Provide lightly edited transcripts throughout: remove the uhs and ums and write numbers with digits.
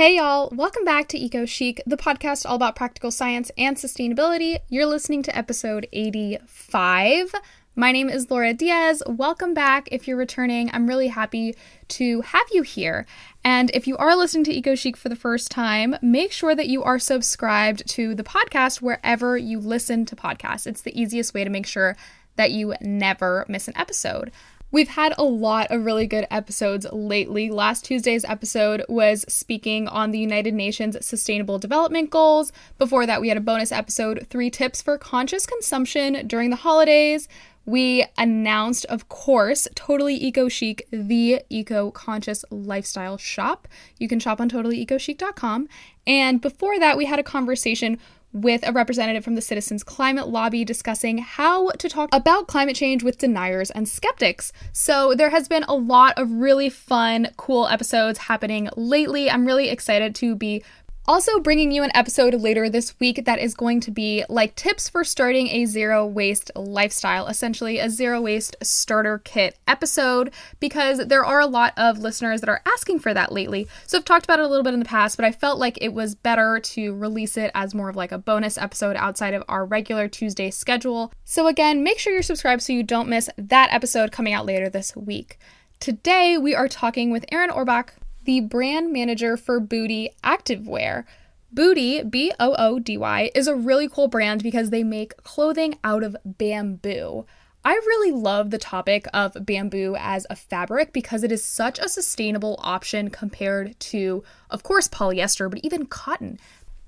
Hey y'all, welcome back to Eco Chic, the podcast all about practical science and sustainability. You're listening to episode 85. My name is Laura Diaz. Welcome back. If you're returning, I'm really happy to have you here. And if you are listening to Eco Chic for the first time, make sure that you are subscribed to the podcast wherever you listen to podcasts. It's the easiest way to make sure that you never miss an episode. We've had a lot of really good episodes lately. Last Tuesday's episode was speaking on the United Nations Sustainable Development Goals. Before that, we had a bonus episode, 3 tips for conscious consumption during the holidays. We announced, of course, Totally Eco Chic, the eco-conscious lifestyle shop. You can shop on totallyecochic.com. And before that, we had a conversation with a representative from the Citizens Climate Lobby discussing how to talk about climate change with deniers and skeptics. So there has been a lot of really fun, cool episodes happening lately. I'm really excited to be also bringing you an episode later this week that is going to be like tips for starting a zero waste lifestyle, essentially a zero waste starter kit episode, because there are a lot of listeners that are asking for that lately. So I've talked about it a little bit in the past, but I felt like it was better to release it as more of like a bonus episode outside of our regular Tuesday schedule. So again, make sure you're subscribed so you don't miss that episode coming out later this week. Today, we are talking with Aaron Orbach, the brand manager for Boody Activewear. Boody, B-O-O-D-Y, is a really cool brand because they make clothing out of bamboo. I really love the topic of bamboo as a fabric because it is such a sustainable option compared to, of course, polyester, but even cotton.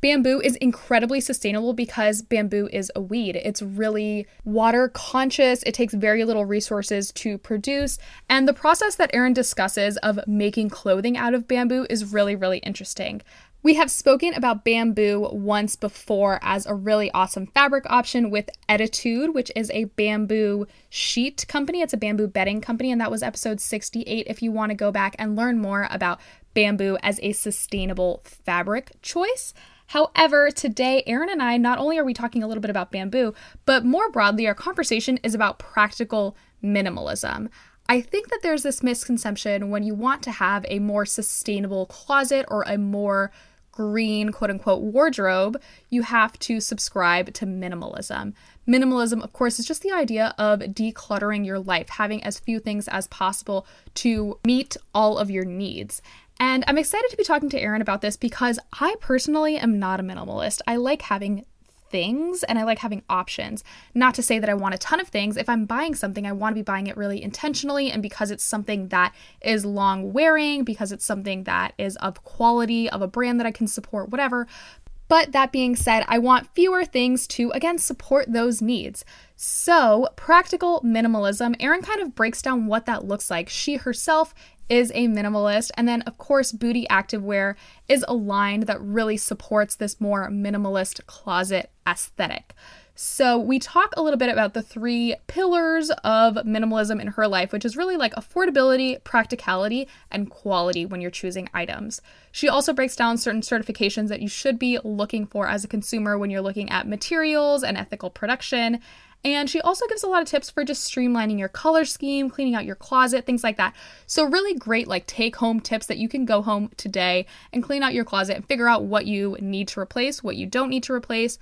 Bamboo is incredibly sustainable because bamboo is a weed. It's really water conscious. It takes very little resources to produce. And the process that Aaron discusses of making clothing out of bamboo is really, really interesting. We have spoken about bamboo once before as a really awesome fabric option with Ettitude, which is a bamboo sheet company. It's a bamboo bedding company. And that was episode 68 if you want to go back and learn more about bamboo as a sustainable fabric choice. However, today, Aaron and I, not only are we talking a little bit about bamboo, but more broadly, our conversation is about practical minimalism. I think that there's this misconception when you want to have a more sustainable closet or a more green, quote unquote, wardrobe, you have to subscribe to minimalism. Minimalism, of course, is just the idea of decluttering your life, having as few things as possible to meet all of your needs. And I'm excited to be talking to Aaron about this because I personally am not a minimalist. I like having things and I like having options. Not to say that I want a ton of things. If I'm buying something, I want to be buying it really intentionally and because it's something that is long wearing, because it's something that is of quality, of a brand that I can support, whatever. But that being said, I want fewer things to, again, support those needs. So practical minimalism, Aaron kind of breaks down what that looks like. She herself is a minimalist. And then, of course, Boody Activewear is a line that really supports this more minimalist closet aesthetic. So we talk a little bit about the 3 pillars of minimalism in her life, which is really like affordability, practicality, and quality when you're choosing items. She also breaks down certain certifications that you should be looking for as a consumer when you're looking at materials and ethical production. And she also gives a lot of tips for just streamlining your color scheme, cleaning out your closet, things like that. So really great like take-home tips that you can go home today and clean out your closet and figure out what you need to replace, what you don't need to replace,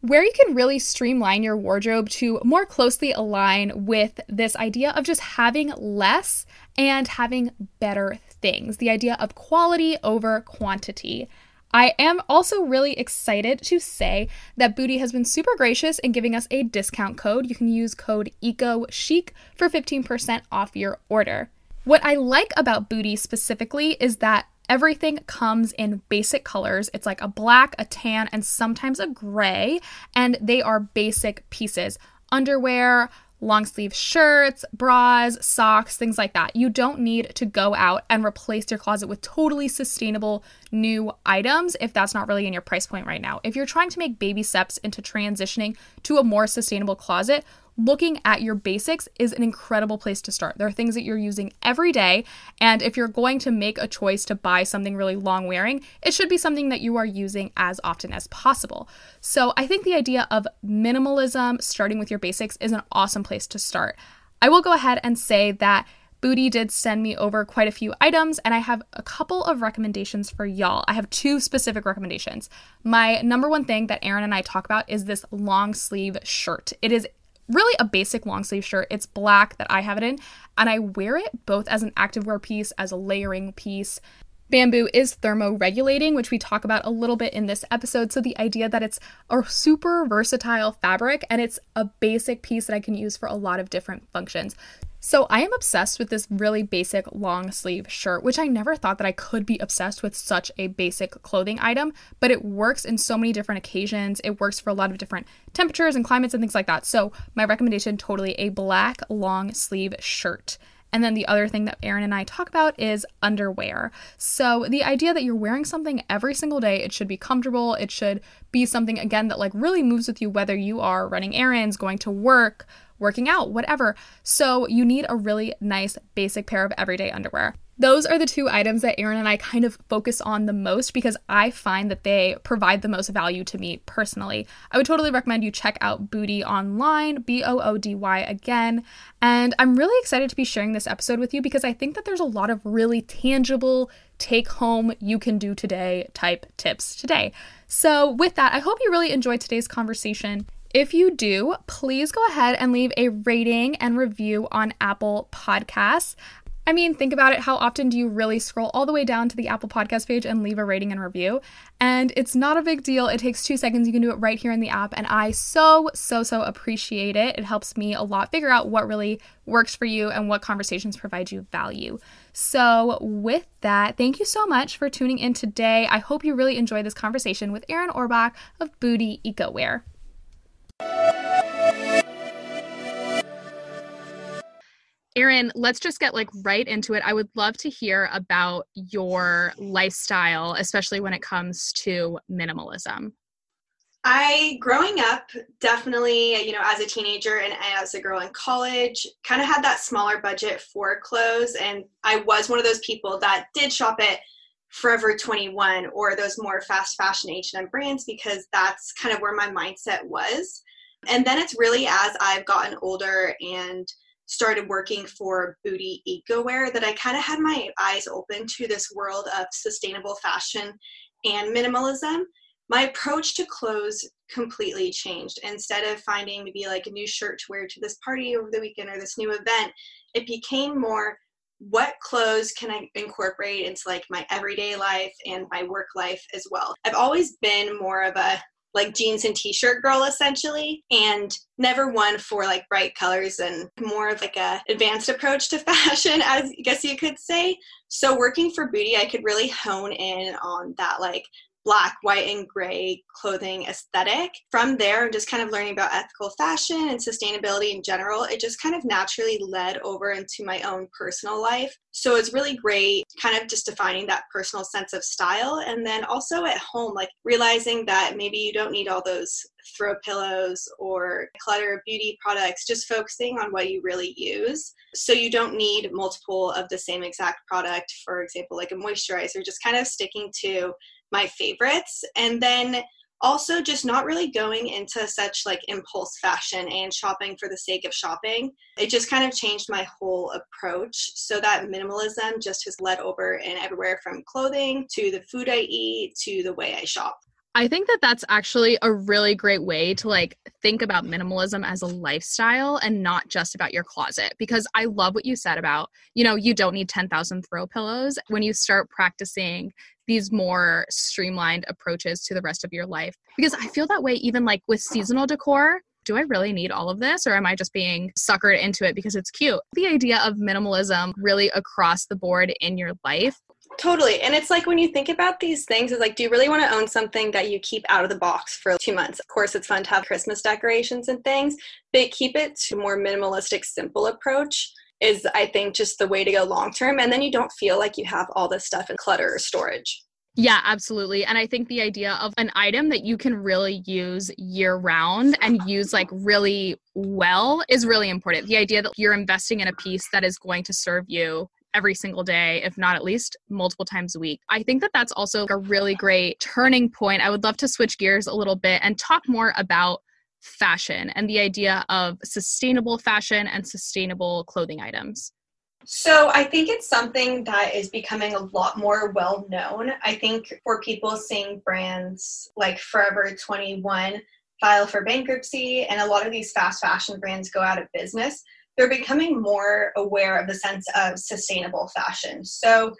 where you can really streamline your wardrobe to more closely align with this idea of just having less and having better things, the idea of quality over quantity. I am also really excited to say that Boody has been super gracious in giving us a discount code. You can use code ECOCHIC for 15% off your order. What I like about Boody specifically is that everything comes in basic colors. It's like a black, a tan, and sometimes a gray, and they are basic pieces. Underwear, long sleeve shirts, bras, socks, things like that. You don't need to go out and replace your closet with totally sustainable new items if that's not really in your price point right now. If you're trying to make baby steps into transitioning to a more sustainable closet, looking at your basics is an incredible place to start. There are things that you're using every day, and if you're going to make a choice to buy something really long wearing, it should be something that you are using as often as possible. So I think the idea of minimalism, starting with your basics, is an awesome place to start. I will go ahead and say that Boody did send me over quite a few items, and I have a couple of recommendations for y'all. I have two specific recommendations. My number one thing that Aaron and I talk about is this long sleeve shirt. It is really a basic long sleeve shirt. It's black that I have it in, and I wear it both as an activewear piece, as a layering piece. Bamboo is thermoregulating, which we talk about a little bit in this episode. So the idea that it's a super versatile fabric and it's a basic piece that I can use for a lot of different functions. So I am obsessed with this really basic long sleeve shirt, which I never thought that I could be obsessed with such a basic clothing item, but it works in so many different occasions. It works for a lot of different temperatures and climates and things like that. So my recommendation, totally a black long sleeve shirt. And then the other thing that Aaron and I talk about is underwear. So the idea that you're wearing something every single day, it should be comfortable. It should be something, again, that like really moves with you, whether you are running errands, going to work, working out, whatever. So you need a really nice basic pair of everyday underwear. Those are the two items that Aaron and I kind of focus on the most because I find that they provide the most value to me personally. I would totally recommend you check out Boody online, B-O-O-D-Y again. And I'm really excited to be sharing this episode with you because I think that there's a lot of really tangible take home you can do today type tips today. So with that, I hope you really enjoyed today's conversation. If you do, please go ahead and leave a rating and review on Apple Podcasts. I mean, think about it. How often do you really scroll all the way down to the Apple Podcast page and leave a rating and review? And it's not a big deal. It takes 2 seconds. You can do it right here in the app. And I so appreciate it. It helps me a lot figure out what really works for you and what conversations provide you value. So with that, thank you so much for tuning in today. I hope you really enjoyed this conversation with Aaron Orbach of Boody Eco Wear. Aaron, let's just get like right into it. I would love to hear about your lifestyle, especially when it comes to minimalism. Growing up, definitely, you know, as a teenager and as a girl in college, kind of had that smaller budget for clothes. And I was one of those people that did shop at Forever 21 or those more fast fashion H&M brands because that's kind of where my mindset was. And then it's really as I've gotten older and started working for Boody Eco Wear that I kind of had my eyes open to this world of sustainable fashion and minimalism. My approach to clothes completely changed. Instead of finding maybe like a new shirt to wear to this party over the weekend or this new event, it became more what clothes can I incorporate into like my everyday life and my work life as well. I've always been more of a like jeans and t-shirt girl essentially, and never one for like bright colors and more of like a advanced approach to fashion, as I guess you could say. So working for Boody, I could really hone in on that like black, white, and gray clothing aesthetic. From there, just kind of learning about ethical fashion and sustainability in general, it just kind of naturally led over into my own personal life. So it's really great kind of just defining that personal sense of style. And then also at home, like realizing that maybe you don't need all those throw pillows or clutter beauty products, just focusing on what you really use. So you don't need multiple of the same exact product, for example, like a moisturizer, just kind of sticking to my favorites. And then also just not really going into such like impulse fashion and shopping for the sake of shopping. It just kind of changed my whole approach so that minimalism just has led over in everywhere from clothing to the food I eat to the way I shop. I think that that's actually a really great way to like think about minimalism as a lifestyle and not just about your closet, because I love what you said about, you know, you don't need 10,000 throw pillows. When you start practicing these more streamlined approaches to the rest of your life, because I feel that way even like with seasonal decor. Do I really need all of this, or am I just being suckered into it because it's cute? The idea of minimalism really across the board in your life. Totally. And it's like when you think about these things, it's like, do you really want to own something that you keep out of the box for 2 months? Of course, it's fun to have Christmas decorations and things, but keep it to a more minimalistic, simple approach is, I think, just the way to go long term. And then you don't feel like you have all this stuff in clutter or storage. Yeah, absolutely. And I think the idea of an item that you can really use year round and use like really well is really important. The idea that you're investing in a piece that is going to serve you every single day, if not at least multiple times a week. I think that that's also a really great turning point. I would love to switch gears a little bit and talk more about fashion and the idea of sustainable fashion and sustainable clothing items. So I think it's something that is becoming a lot more well known. I think for people seeing brands like Forever 21 file for bankruptcy and a lot of these fast fashion brands go out of business, they're becoming more aware of the sense of sustainable fashion. So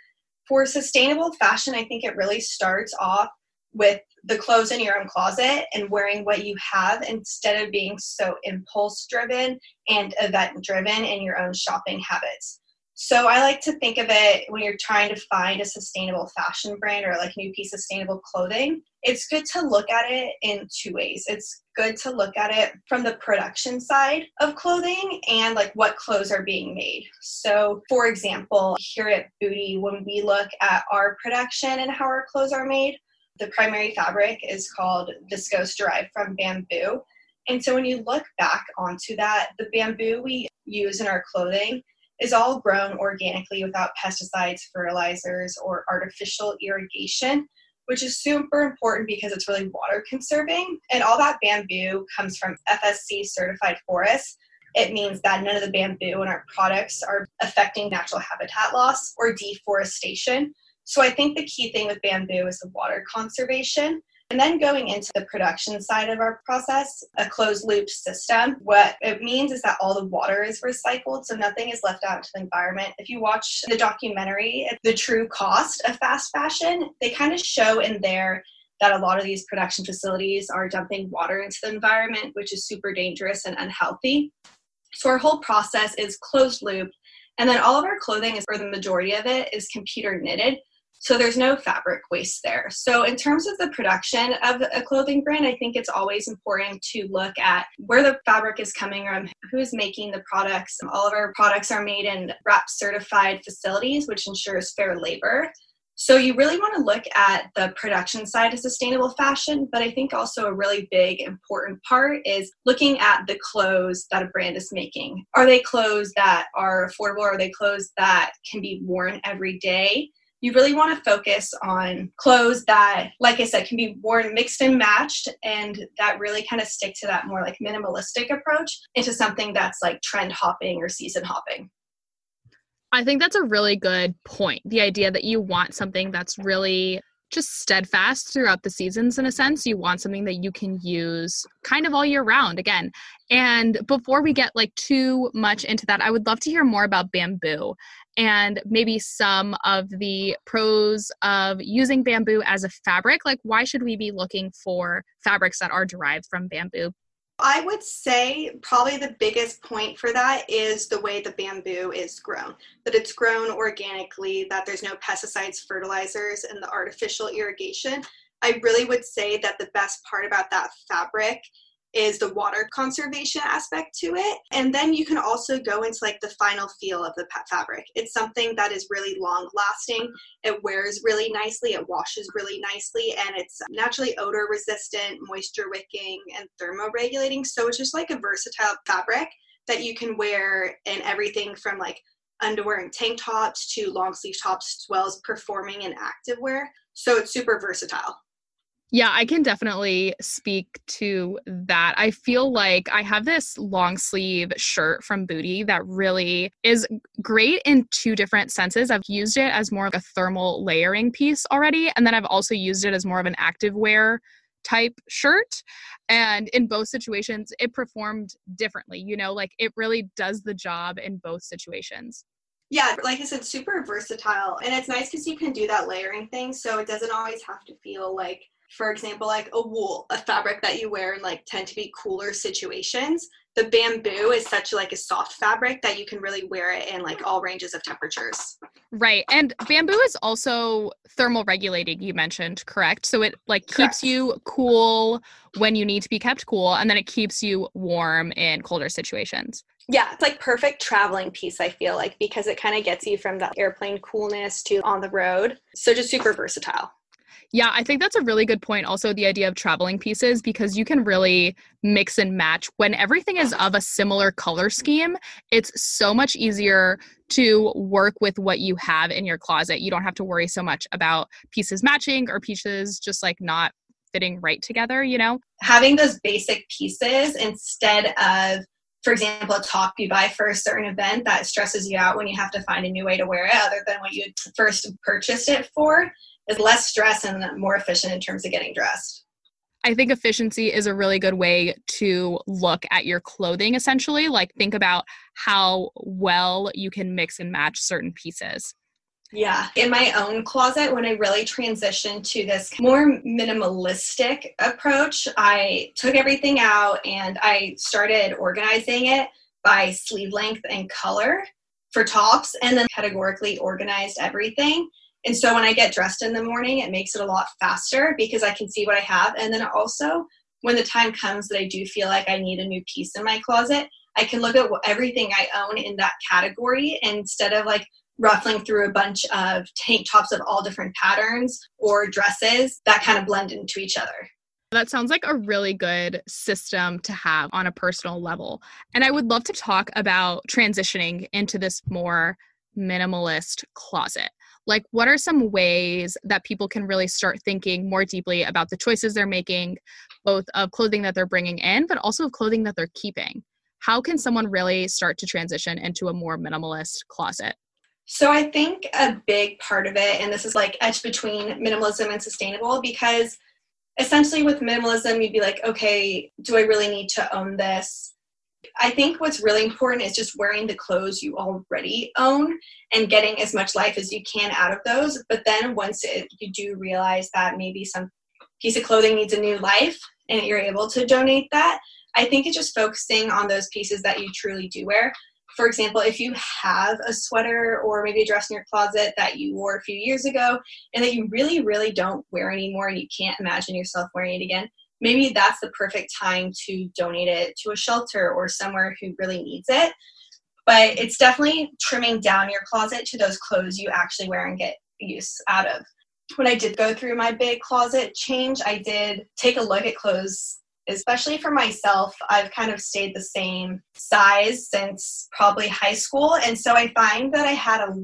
for sustainable fashion, I think it really starts off with the clothes in your own closet and wearing what you have instead of being so impulse driven and event driven in your own shopping habits. So I like to think of it when you're trying to find a sustainable fashion brand or like a new piece of sustainable clothing, it's good to look at it in two ways. It's good to look at it from the production side of clothing and like what clothes are being made. So for example, here at Boody, when we look at our production and how our clothes are made, the primary fabric is called viscose derived from bamboo. And so when you look back onto that, the bamboo we use in our clothing is all grown organically without pesticides, fertilizers, or artificial irrigation, which is super important because it's really water conserving. And all that bamboo comes from FSC certified forests. It means that none of the bamboo in our products are affecting natural habitat loss or deforestation. So I think the key thing with bamboo is the water conservation. And then going into the production side of our process, a closed loop system, what it means is that all the water is recycled, so nothing is left out into the environment. If you watch the documentary, The True Cost of Fast Fashion, they kind of show in there that a lot of these production facilities are dumping water into the environment, which is super dangerous and unhealthy. So our whole process is closed loop. And then all of our clothing, or the majority of it, is computer knitted. So there's no fabric waste there. So in terms of the production of a clothing brand, I think it's always important to look at where the fabric is coming from, who's making the products. All of our products are made in WRAP certified facilities, which ensures fair labor. So you really want to look at the production side of sustainable fashion, but I think also a really big important part is looking at the clothes that a brand is making. Are they clothes that are affordable? Are they clothes that can be worn every day? You really want to focus on clothes that, like I said, can be worn mixed and matched, and that really kind of stick to that more like minimalistic approach into something that's like trend hopping or season hopping. I think that's a really good point. The idea that you want something that's really just steadfast throughout the seasons, in a sense. You want something that you can use kind of all year round again. And before we get like too much into that, I would love to hear more about bamboo and maybe some of the pros of using bamboo as a fabric. Like, why should we be looking for fabrics that are derived from bamboo? I would say probably the biggest point for that is the way the bamboo is grown, that it's grown organically, that there's no pesticides, fertilizers, and the artificial irrigation. I really would say that the best part about that fabric is the water conservation aspect to it. And then you can also go into like the final feel of the fabric. It's something that is really long lasting. It wears really nicely, it washes really nicely, and it's naturally odor resistant, moisture wicking, and thermoregulating. So it's just like a versatile fabric that you can wear in everything from like underwear and tank tops to long sleeve tops, as well as performing and activewear. So it's super versatile. Yeah, I can definitely speak to that. I feel like I have this long sleeve shirt from Boody that really is great in two different senses. I've used it as more of a thermal layering piece already, and then I've also used it as more of an activewear type shirt. And in both situations, it performed differently. You know, like it really does the job in both situations. Yeah, like I said, super versatile. And it's nice because you can do that layering thing. So it doesn't always have to feel like, for example, like a wool, a fabric that you wear in like tend to be cooler situations. The bamboo is such like a soft fabric that you can really wear it in like all ranges of temperatures. Right. And bamboo is also thermal regulating, you mentioned, correct? So it like keeps you cool when you need to be kept cool, and then it keeps you warm in colder situations. Yeah, it's like perfect traveling piece, I feel like, because it kind of gets you from that airplane coolness to on the road. So just super versatile. Yeah, I think that's a really good point. Also, the idea of traveling pieces, because you can really mix and match. When everything is of a similar color scheme, it's so much easier to work with what you have in your closet. You don't have to worry so much about pieces matching or pieces just like not fitting right together, you know? Having those basic pieces instead of for example, a top you buy for a certain event that stresses you out when you have to find a new way to wear it other than what you first purchased it for is less stress and more efficient in terms of getting dressed. I think efficiency is a really good way to look at your clothing, essentially. Like, think about how well you can mix and match certain pieces. Yeah. In my own closet, when I really transitioned to this more minimalistic approach, I took everything out and I started organizing it by sleeve length and color for tops, and then categorically organized everything. And so when I get dressed in the morning, it makes it a lot faster because I can see what I have. And then also, when the time comes that I do feel like I need a new piece in my closet, I can look at everything I own in that category instead of like ruffling through a bunch of tank tops of all different patterns or dresses that kind of blend into each other. That sounds like a really good system to have on a personal level. And I would love to talk about transitioning into this more minimalist closet. Like, what are some ways that people can really start thinking more deeply about the choices they're making, both of clothing that they're bringing in, but also of clothing that they're keeping? How can someone really start to transition into a more minimalist closet? So I think a big part of it, and this is like edge between minimalism and sustainable, because essentially with minimalism, you'd be like, okay, do I really need to own this? I think what's really important is just wearing the clothes you already own and getting as much life as you can out of those. But then once you do realize that maybe some piece of clothing needs a new life and you're able to donate that, I think it's just focusing on those pieces that you truly do wear. For example, if you have a sweater or maybe a dress in your closet that you wore a few years ago and that you really, really don't wear anymore and you can't imagine yourself wearing it again, maybe that's the perfect time to donate it to a shelter or somewhere who really needs it. But it's definitely trimming down your closet to those clothes you actually wear and get use out of. When I did go through my big closet change, I did take a look at clothes, especially for myself. I've kind of stayed the same size since probably high school. And so I find that I had a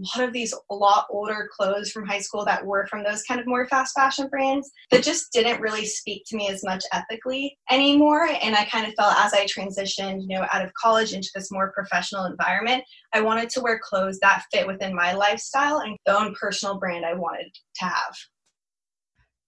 lot older clothes from high school that were from those kind of more fast fashion brands that just didn't really speak to me as much ethically anymore. And I kind of felt as I transitioned, out of college into this more professional environment, I wanted to wear clothes that fit within my lifestyle and the own personal brand I wanted to have.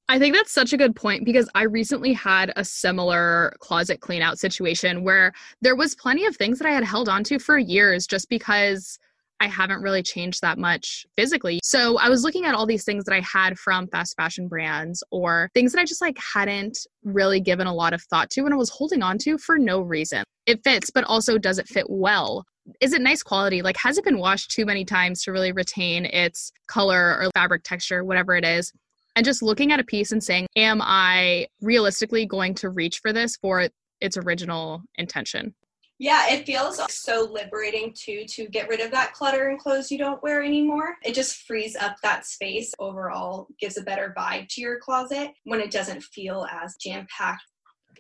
I think that's such a good point, because I recently had a similar closet cleanout situation where there was plenty of things that I had held on to for years just because I haven't really changed that much physically. So I was looking at all these things that I had from fast fashion brands or things that I just like hadn't really given a lot of thought to and I was holding on to for no reason. It fits, but also does it fit well? Is it nice quality? Like, has it been washed too many times to really retain its color or fabric texture, whatever it is? And just looking at a piece and saying, am I realistically going to reach for this for its original intention? Yeah, it feels so liberating to get rid of that clutter and clothes you don't wear anymore. It just frees up that space overall, gives a better vibe to your closet when it doesn't feel as jam-packed.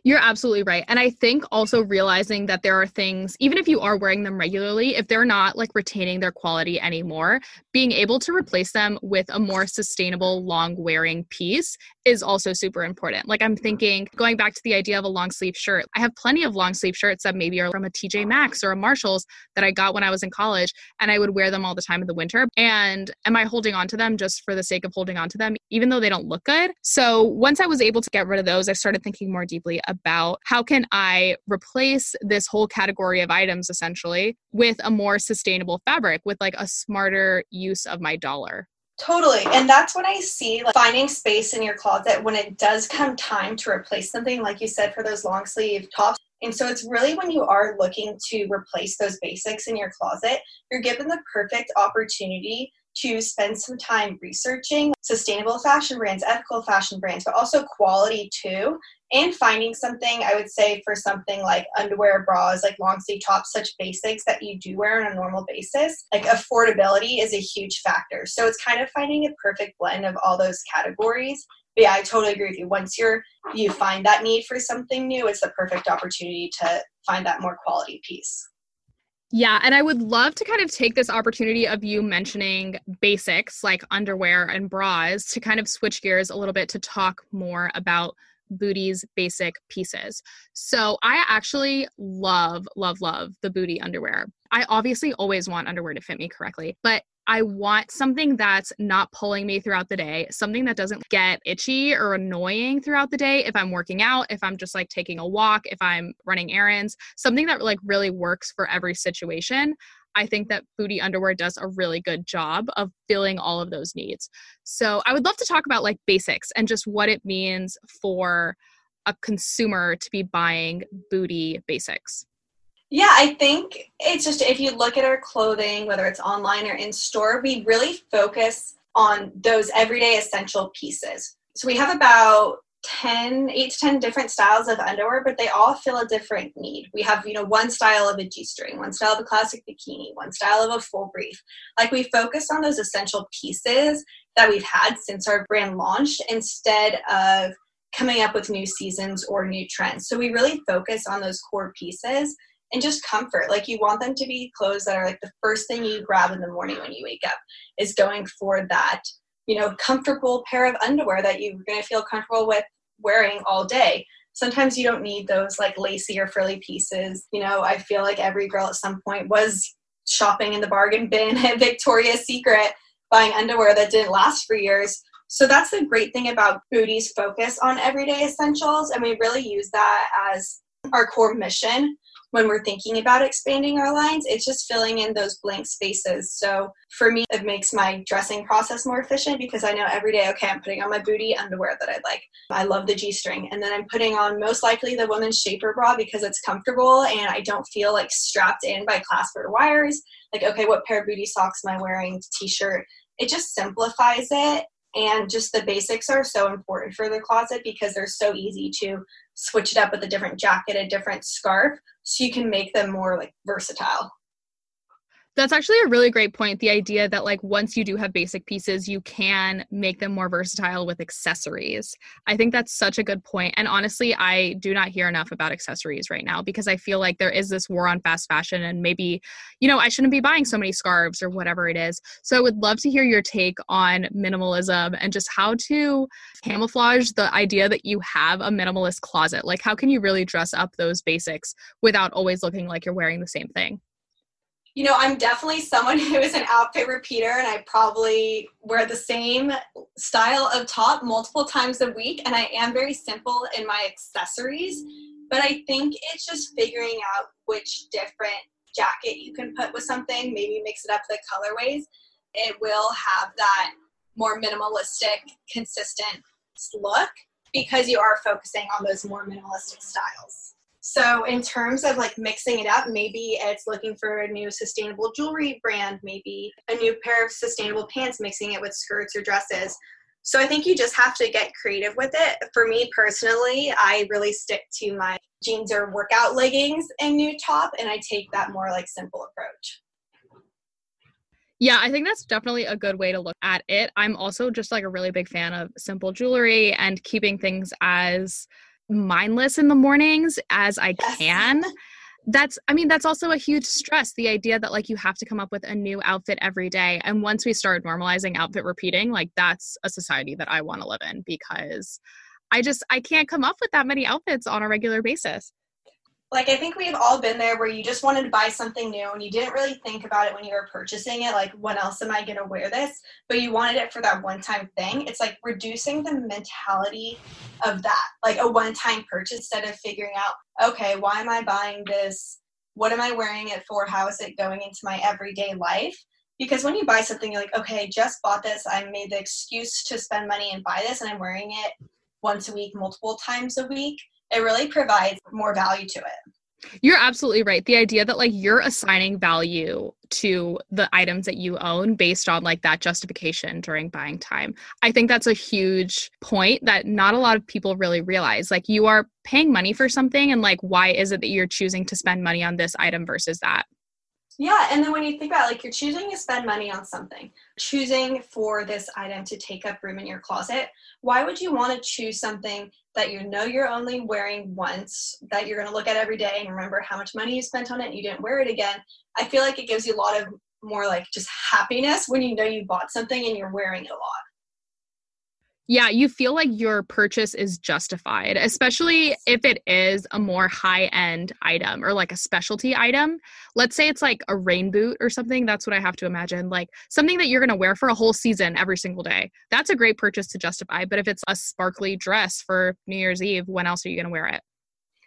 You're absolutely right. And I think also realizing that there are things, even if you are wearing them regularly, if they're not like retaining their quality anymore, being able to replace them with a more sustainable, long wearing piece is also super important. Like, I'm thinking, going back to the idea of a long sleeve shirt, I have plenty of long sleeve shirts that maybe are from a TJ Maxx or a Marshalls that I got when I was in college, and I would wear them all the time in the winter. And am I holding on to them just for the sake of holding on to them, even though they don't look good? So once I was able to get rid of those, I started thinking more deeply about how can I replace this whole category of items essentially with a more sustainable fabric, with like a smarter use of my dollar. Totally. And that's when I see like finding space in your closet when it does come time to replace something, like you said, for those long sleeve tops. And so it's really when you are looking to replace those basics in your closet, you're given the perfect opportunity to spend some time researching sustainable fashion brands, ethical fashion brands, but also quality too, and finding something, I would say, for something like underwear, bras, like long sleeve tops, such basics that you do wear on a normal basis. Like, affordability is a huge factor. So it's kind of finding a perfect blend of all those categories. But yeah, I totally agree with you. Once you find that need for something new, it's the perfect opportunity to find that more quality piece. Yeah. And I would love to kind of take this opportunity of you mentioning basics like underwear and bras to kind of switch gears a little bit to talk more about Booty's basic pieces. So I actually love, love, love the Boody underwear. I obviously always want underwear to fit me correctly, but I want something that's not pulling me throughout the day, something that doesn't get itchy or annoying throughout the day if I'm working out, if I'm just like taking a walk, if I'm running errands, something that like really works for every situation. I think that Boody underwear does a really good job of filling all of those needs. So I would love to talk about like basics and just what it means for a consumer to be buying Boody basics. Yeah, I think it's just, if you look at our clothing, whether it's online or in store, we really focus on those everyday essential pieces. So we have about 8 to 10 different styles of underwear, but they all fill a different need. We have, one style of a G-string, one style of a classic bikini, one style of a full brief. Like, we focus on those essential pieces that we've had since our brand launched instead of coming up with new seasons or new trends. So we really focus on those core pieces and just comfort. Like, you want them to be clothes that are like the first thing you grab in the morning when you wake up, is going for that comfortable pair of underwear that you're going to feel comfortable with wearing all day. Sometimes you don't need those like lacy or frilly pieces. I feel like every girl at some point was shopping in the bargain bin at Victoria's Secret, buying underwear that didn't last for years. So that's the great thing about Booty's focus on everyday essentials. And we really use that as our core mission when we're thinking about expanding our lines. It's just filling in those blank spaces. So for me, it makes my dressing process more efficient, because I know every day, okay, I'm putting on my Boody underwear that I like. I love the G-string. And then I'm putting on most likely the women's shaper bra because it's comfortable and I don't feel like strapped in by clasp or wires. Like, okay, what pair of Boody socks am I wearing? T-shirt. It just simplifies it. And just the basics are so important for the closet because they're so easy to switch it up with a different jacket, a different scarf, so you can make them more like versatile. That's actually a really great point. The idea that like once you do have basic pieces, you can make them more versatile with accessories. I think that's such a good point. And honestly, I do not hear enough about accessories right now, because I feel like there is this war on fast fashion, and maybe, I shouldn't be buying so many scarves or whatever it is. So I would love to hear your take on minimalism and just how to camouflage the idea that you have a minimalist closet. Like, how can you really dress up those basics without always looking like you're wearing the same thing? I'm definitely someone who is an outfit repeater, and I probably wear the same style of top multiple times a week, and I am very simple in my accessories, but I think it's just figuring out which different jacket you can put with something, maybe mix it up with the colorways. It will have that more minimalistic, consistent look because you are focusing on those more minimalistic styles. So in terms of like mixing it up, maybe it's looking for a new sustainable jewelry brand, maybe a new pair of sustainable pants, mixing it with skirts or dresses. So I think you just have to get creative with it. For me personally, I really stick to my jeans or workout leggings and new top, and I take that more like simple approach. Yeah, I think that's definitely a good way to look at it. I'm also just like a really big fan of simple jewelry and keeping things as mindless in the mornings as I can. That's also a huge stress. The idea that like you have to come up with a new outfit every day. And once we start normalizing outfit repeating, like that's a society that I want to live in, because I can't come up with that many outfits on a regular basis. Like, I think we've all been there where you just wanted to buy something new and you didn't really think about it when you were purchasing it. Like, when else am I going to wear this? But you wanted it for that one-time thing. It's like reducing the mentality of that, like a one-time purchase, instead of figuring out, okay, why am I buying this? What am I wearing it for? How is it going into my everyday life? Because when you buy something, you're like, okay, just bought this. I made the excuse to spend money and buy this, and I'm wearing it once a week, multiple times a week. It really provides more value to it. You're absolutely right. The idea that like you're assigning value to the items that you own based on like that justification during buying time. I think that's a huge point that not a lot of people really realize. Like, you are paying money for something, and like, why is it that you're choosing to spend money on this item versus that? Yeah. And then when you think about it, like, you're choosing to spend money on something, choosing for this item to take up room in your closet. Why would you want to choose something that you're only wearing once, that you're going to look at every day and remember how much money you spent on it and you didn't wear it again? I feel like it gives you a lot of more like just happiness when you bought something and you're wearing it a lot. Yeah, you feel like your purchase is justified, especially if it is a more high-end item or like a specialty item. Let's say it's like a rain boot or something. That's what I have to imagine. Like something that you're going to wear for a whole season every single day. That's a great purchase to justify. But if it's a sparkly dress for New Year's Eve, when else are you going to wear it?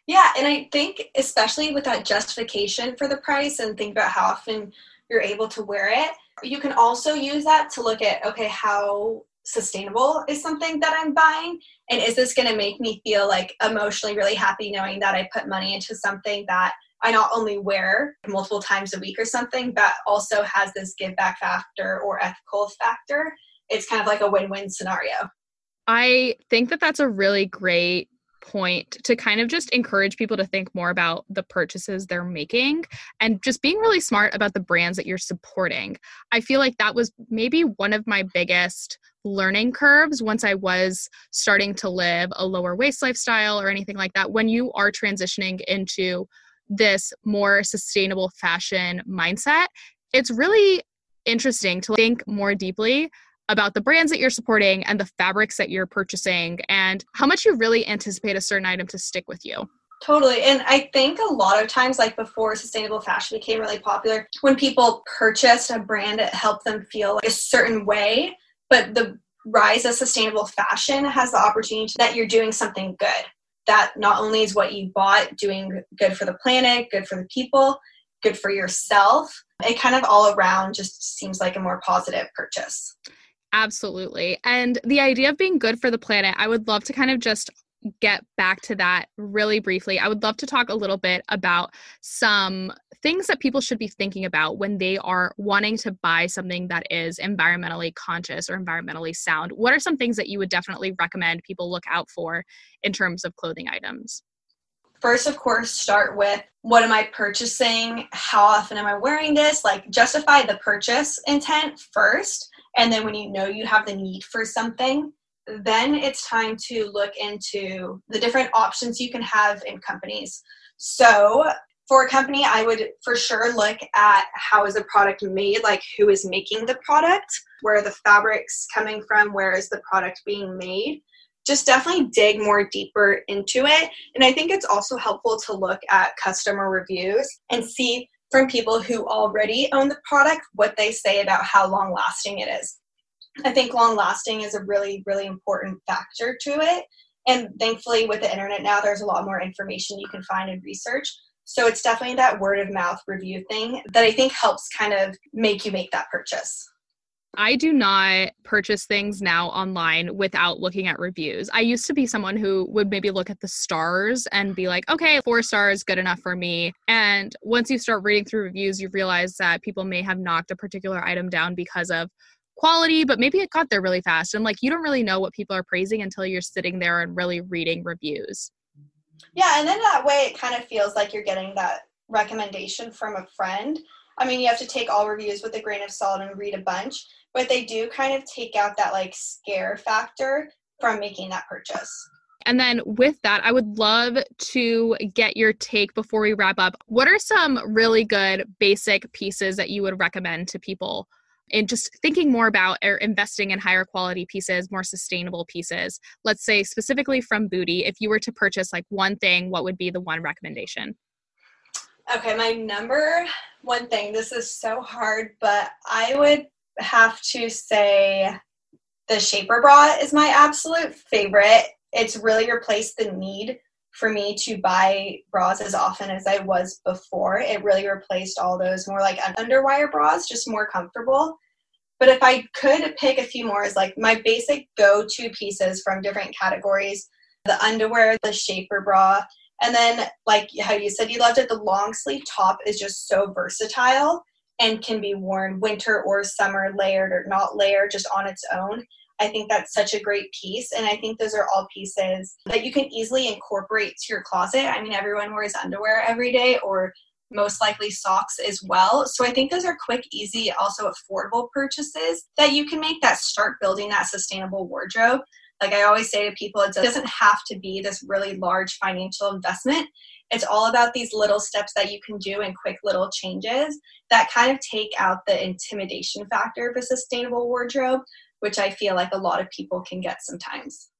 Yeah, and I think especially with that justification for the price and think about how often you're able to wear it, you can also use that to look at, okay, how sustainable is something that I'm buying, and is this going to make me feel like emotionally really happy knowing that I put money into something that I not only wear multiple times a week or something, but also has this give back factor or ethical factor. It's kind of like a win-win scenario. I think that that's a really great point to kind of just encourage people to think more about the purchases they're making and just being really smart about the brands that you're supporting. I feel like that was maybe one of my biggest learning curves once I was starting to live a lower waist lifestyle or anything like that. When you are transitioning into this more sustainable fashion mindset, it's really interesting to think more deeply about the brands that you're supporting and the fabrics that you're purchasing and how much you really anticipate a certain item to stick with you. Totally. And I think a lot of times, like before sustainable fashion became really popular, when people purchased a brand, it helped them feel like a certain way. But the rise of sustainable fashion has the opportunity that you're doing something good. That not only is what you bought doing good for the planet, good for the people, good for yourself. It kind of all around just seems like a more positive purchase. Absolutely. And the idea of being good for the planet, I would love to kind of just get back to that really briefly. I would love to talk a little bit about some things that people should be thinking about when they are wanting to buy something that is environmentally conscious or environmentally sound. What are some things that you would definitely recommend people look out for in terms of clothing items? First, of course, start with what am I purchasing? How often am I wearing this? Like justify the purchase intent first. And then when you know you have the need for something, then it's time to look into the different options you can have in companies. So for a company, I would for sure look at how is the product made, like who is making the product, where are the fabrics coming from, where is the product being made. Just definitely dig more deeper into it. And I think it's also helpful to look at customer reviews and see from people who already own the product, what they say about how long lasting it is. I think long lasting is a really, really important factor to it. And thankfully with the internet now, there's a lot more information you can find and research. So it's definitely that word of mouth review thing that I think helps kind of make you make that purchase. I do not purchase things now online without looking at reviews. I used to be someone who would maybe look at the stars and be like, okay, 4 stars, good enough for me. And once you start reading through reviews, you realize that people may have knocked a particular item down because of quality, but maybe it got there really fast. And like, you don't really know what people are praising until you're sitting there and really reading reviews. Yeah. And then that way it kind of feels like you're getting that recommendation from a friend. I mean, you have to take all reviews with a grain of salt and read a bunch, but they do kind of take out that like scare factor from making that purchase. And then with that, I would love to get your take before we wrap up. What are some really good basic pieces that you would recommend to people in just thinking more about or investing in higher quality pieces, more sustainable pieces? Let's say specifically from Boody, if you were to purchase like one thing, what would be the one recommendation? Okay, my number one thing, this is so hard, but I would have to say the shaper bra is my absolute favorite. It's really replaced the need for me to buy bras as often as I was before. It really replaced all those more like underwire bras, just more comfortable. But if I could pick a few more as like my basic go-to pieces from different categories, the underwear, the shaper bra, and then, like how you said you loved it, the long sleeve top is just so versatile and can be worn winter or summer, layered or not layered, just on its own. I think that's such a great piece. And I think those are all pieces that you can easily incorporate to your closet. I mean, everyone wears underwear every day or most likely socks as well. So I think those are quick, easy, also affordable purchases that you can make that start building that sustainable wardrobe. Like I always say to people, it doesn't have to be this really large financial investment. It's all about these little steps that you can do and quick little changes that kind of take out the intimidation factor of a sustainable wardrobe, which I feel like a lot of people can get sometimes.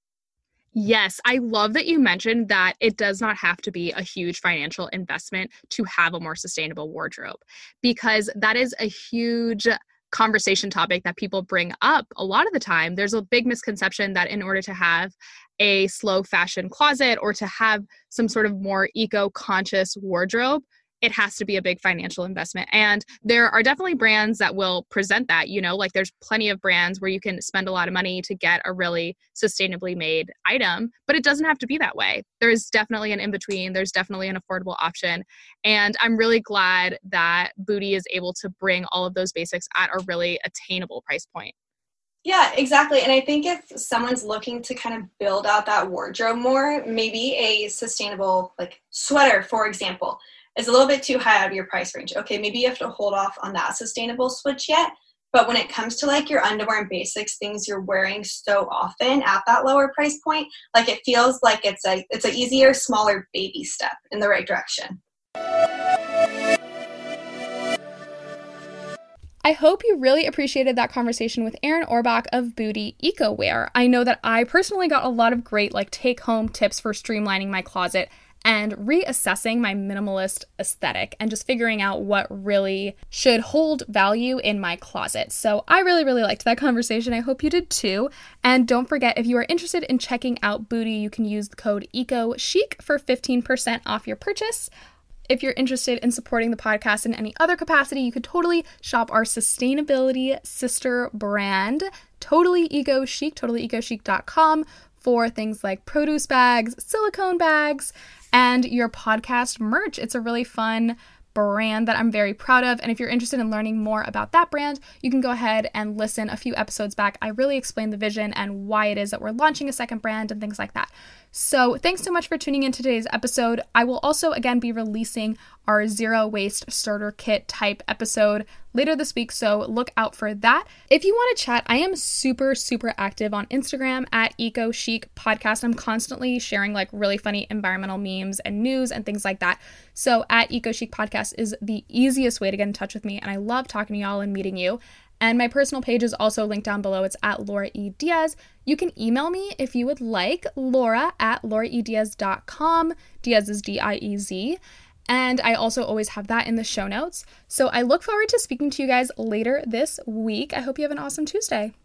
Yes, I love that you mentioned that it does not have to be a huge financial investment to have a more sustainable wardrobe, because that is a huge conversation topic that people bring up a lot of the time. There's a big misconception that in order to have a slow fashion closet or to have some sort of more eco-conscious wardrobe, it has to be a big financial investment. And there are definitely brands that will present that, you know, like there's plenty of brands where you can spend a lot of money to get a really sustainably made item, but it doesn't have to be that way. There is definitely an in-between. There's definitely an affordable option. And I'm really glad that Boody is able to bring all of those basics at a really attainable price point. Yeah, exactly. And I think if someone's looking to kind of build out that wardrobe more, maybe a sustainable like sweater, for example, is a little bit too high out of your price range. Okay, maybe you have to hold off on that sustainable switch yet, but when it comes to like your underwear and basics, things you're wearing so often at that lower price point, like it feels like it's an easier, smaller baby step in the right direction. I hope you really appreciated that conversation with Aaron Orbach of Boody Eco Wear. I know that I personally got a lot of great like take-home tips for streamlining my closet and reassessing my minimalist aesthetic and just figuring out what really should hold value in my closet. So I really, really liked that conversation. I hope you did too. And don't forget, if you are interested in checking out Boody, you can use the code ECOCHIC for 15% off your purchase. If you're interested in supporting the podcast in any other capacity, you could totally shop our sustainability sister brand, Totally Eco Chic, totalyecochic.com, for things like produce bags, silicone bags, and your podcast merch. It's a really fun brand that I'm very proud of. And if you're interested in learning more about that brand, you can go ahead and listen a few episodes back. I really explained the vision and why it is that we're launching a second brand and things like that. So thanks so much for tuning in today's episode. I will also again be releasing our zero waste starter kit type episode later this week, so look out for that. If you want to chat, I am super, super active on Instagram at Eco Chic Podcast. I'm constantly sharing like really funny environmental memes and news and things like that. So at Eco Chic Podcast is the easiest way to get in touch with me, and I love talking to y'all and meeting you. And my personal page is also linked down below. It's at Laura E. Diaz. You can email me if you would like, laura@lauraediaz.com. Diaz is D-I-E-Z. And I also always have that in the show notes. So I look forward to speaking to you guys later this week. I hope you have an awesome Tuesday.